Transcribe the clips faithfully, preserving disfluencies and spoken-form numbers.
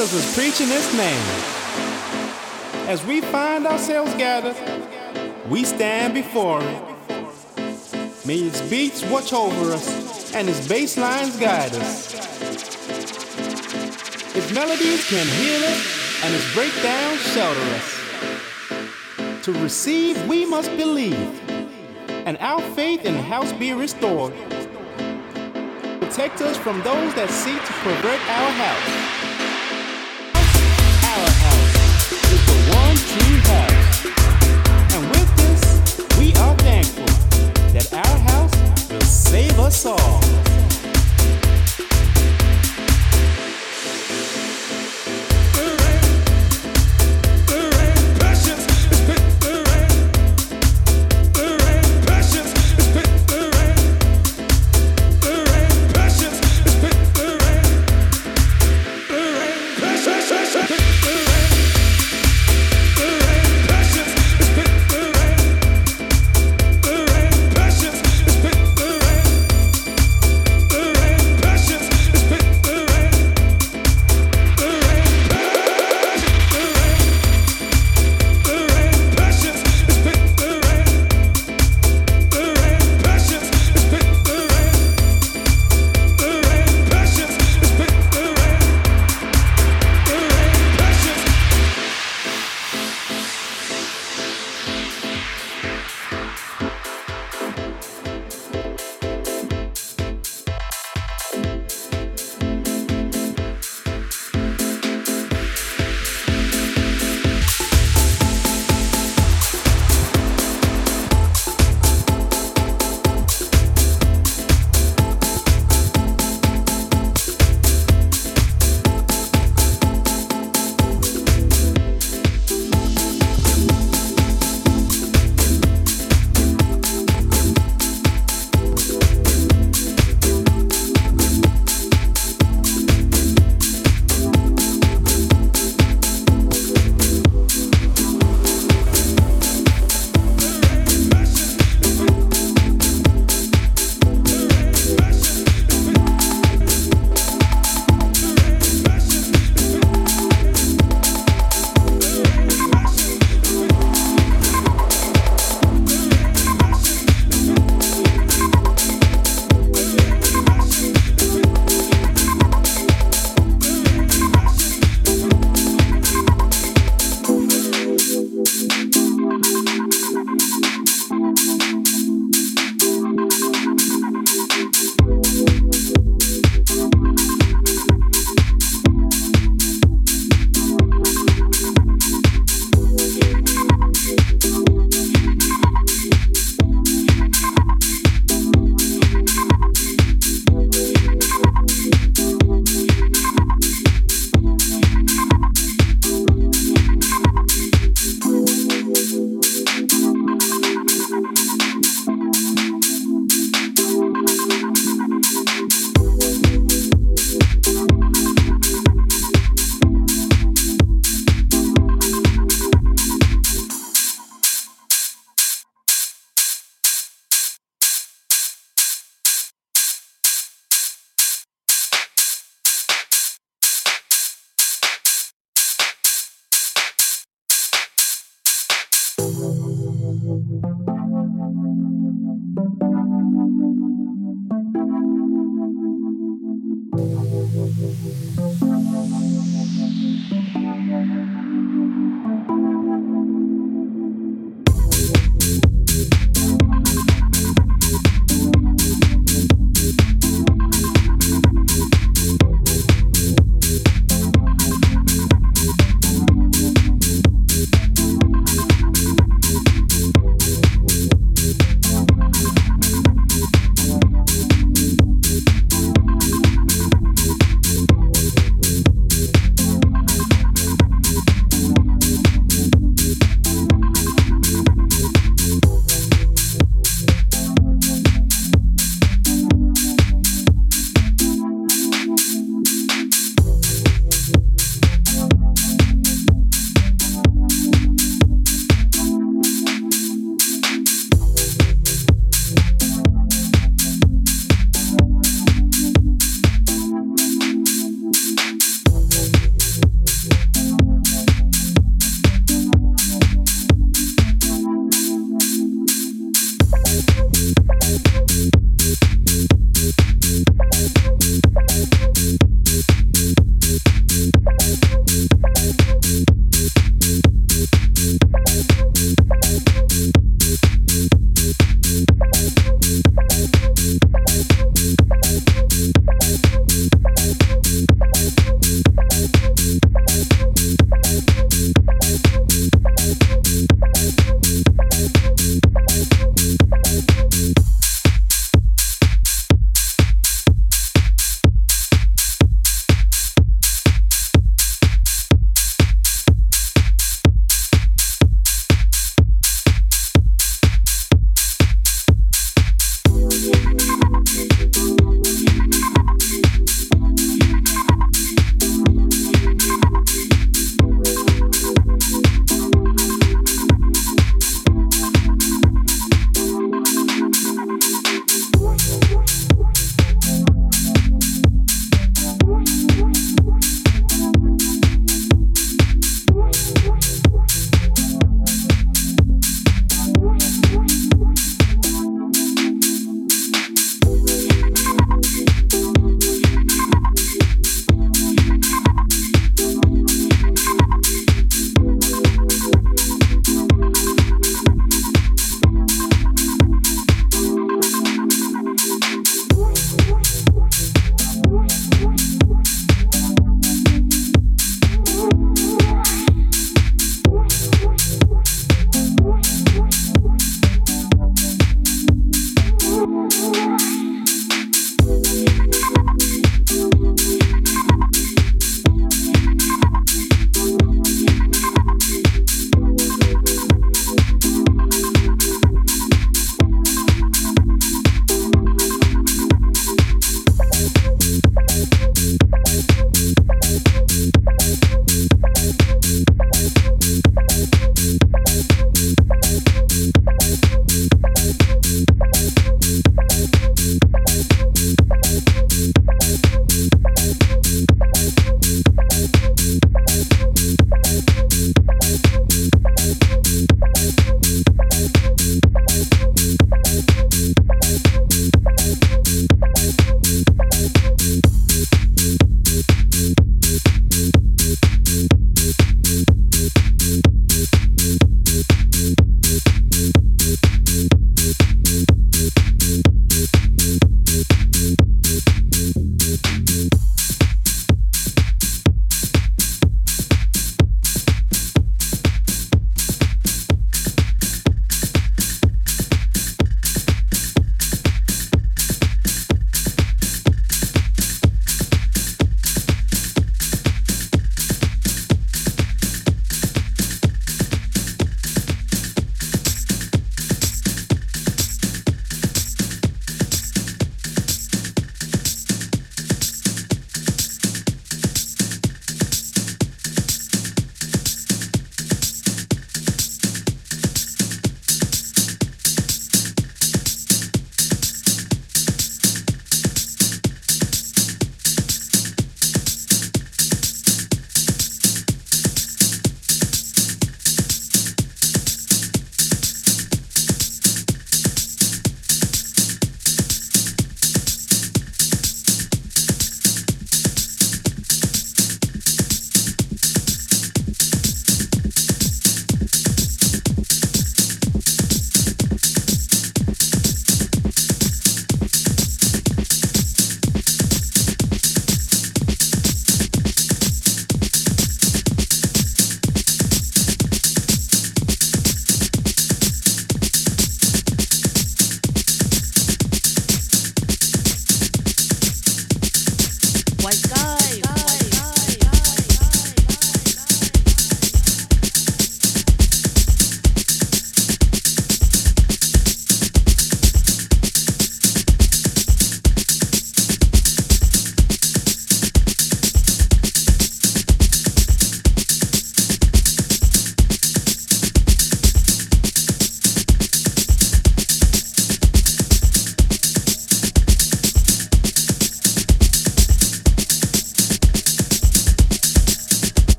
Jesus is preaching his name. As we find ourselves gathered, we stand before it. May its beats watch over us and its bass lines guide us. Its melodies can heal us and its breakdowns shelter us. To receive, we must believe, and our faith in the house be restored. Protect us from those that seek to pervert our house. Our house is the one true house. And with this, we are thankful that our house will save us all.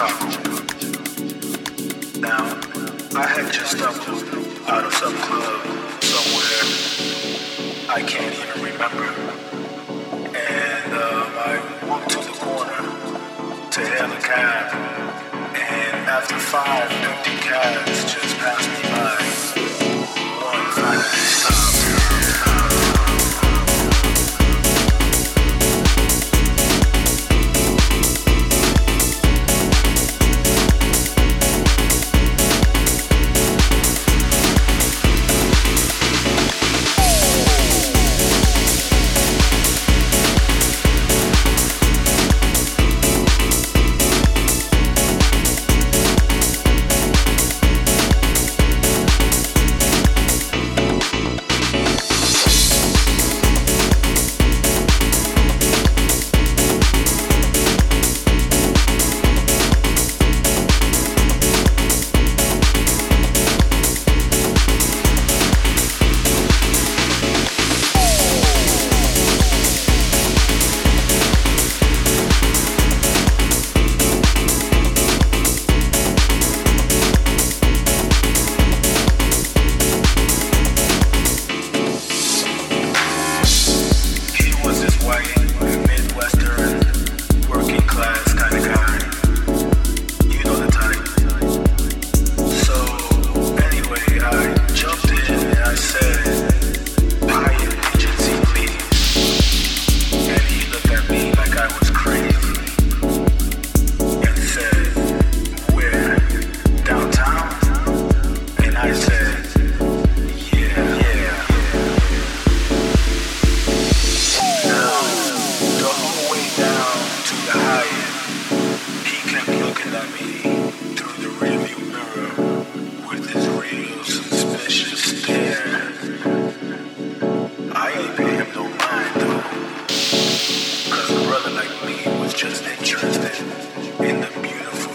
Chicago. Now, I had just stumbled out of some club somewhere I can't even remember, and um, I walked to the corner to hail a cab, and after five empty cabs just passed me by, one finally stopped.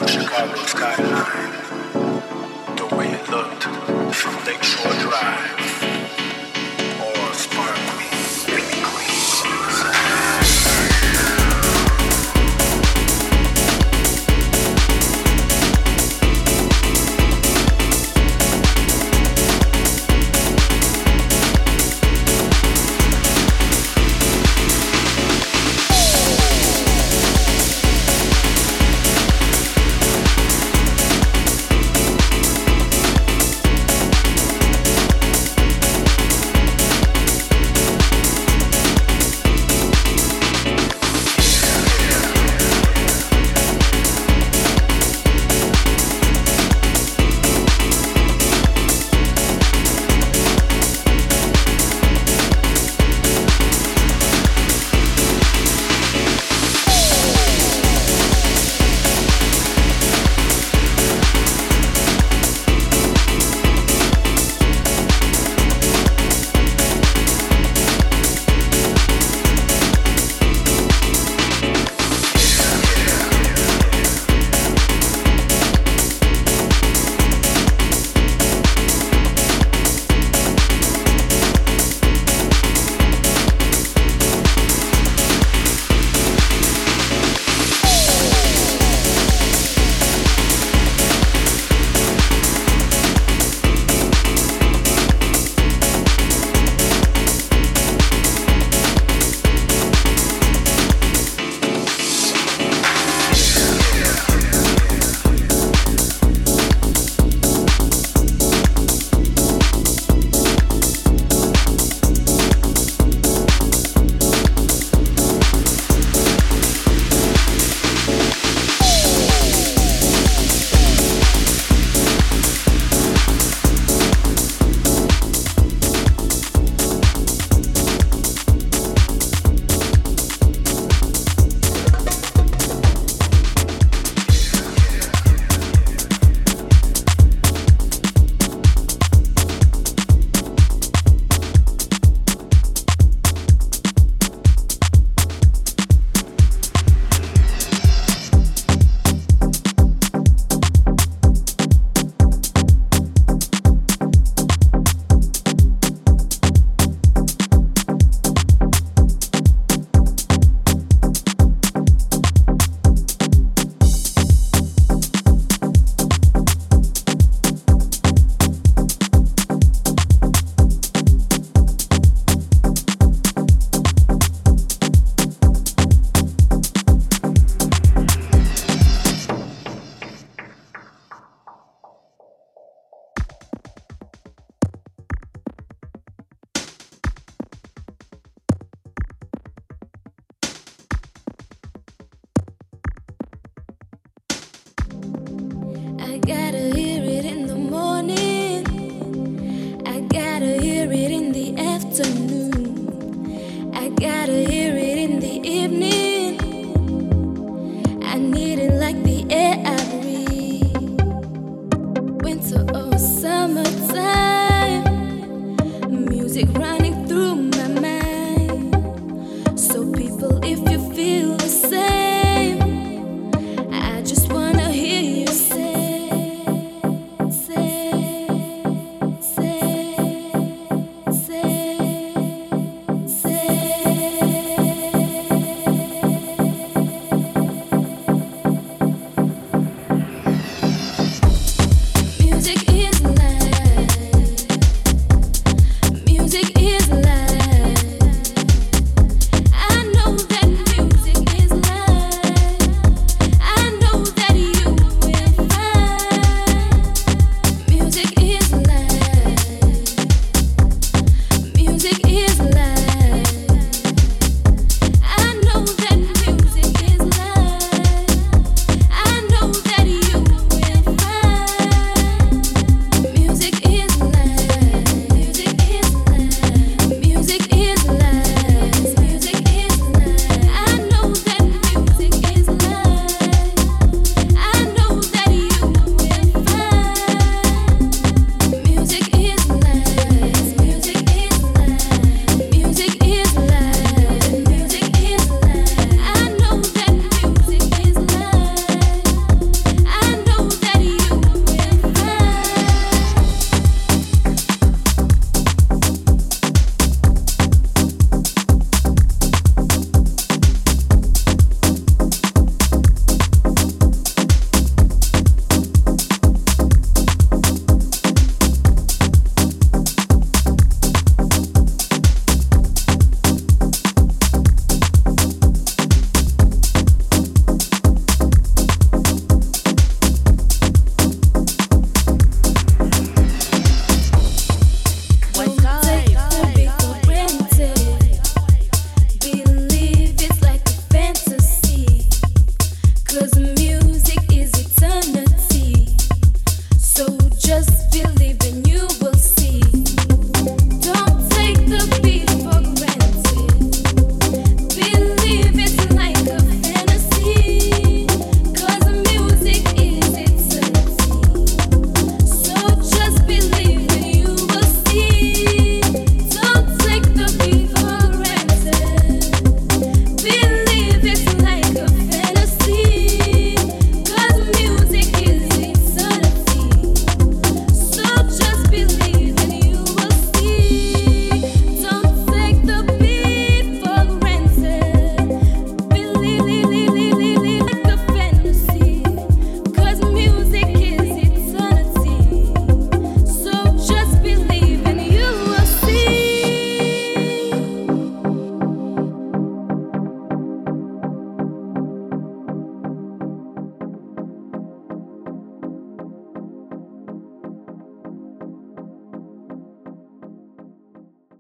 Chicago skyline, the way it looked from Lakeshore Drive.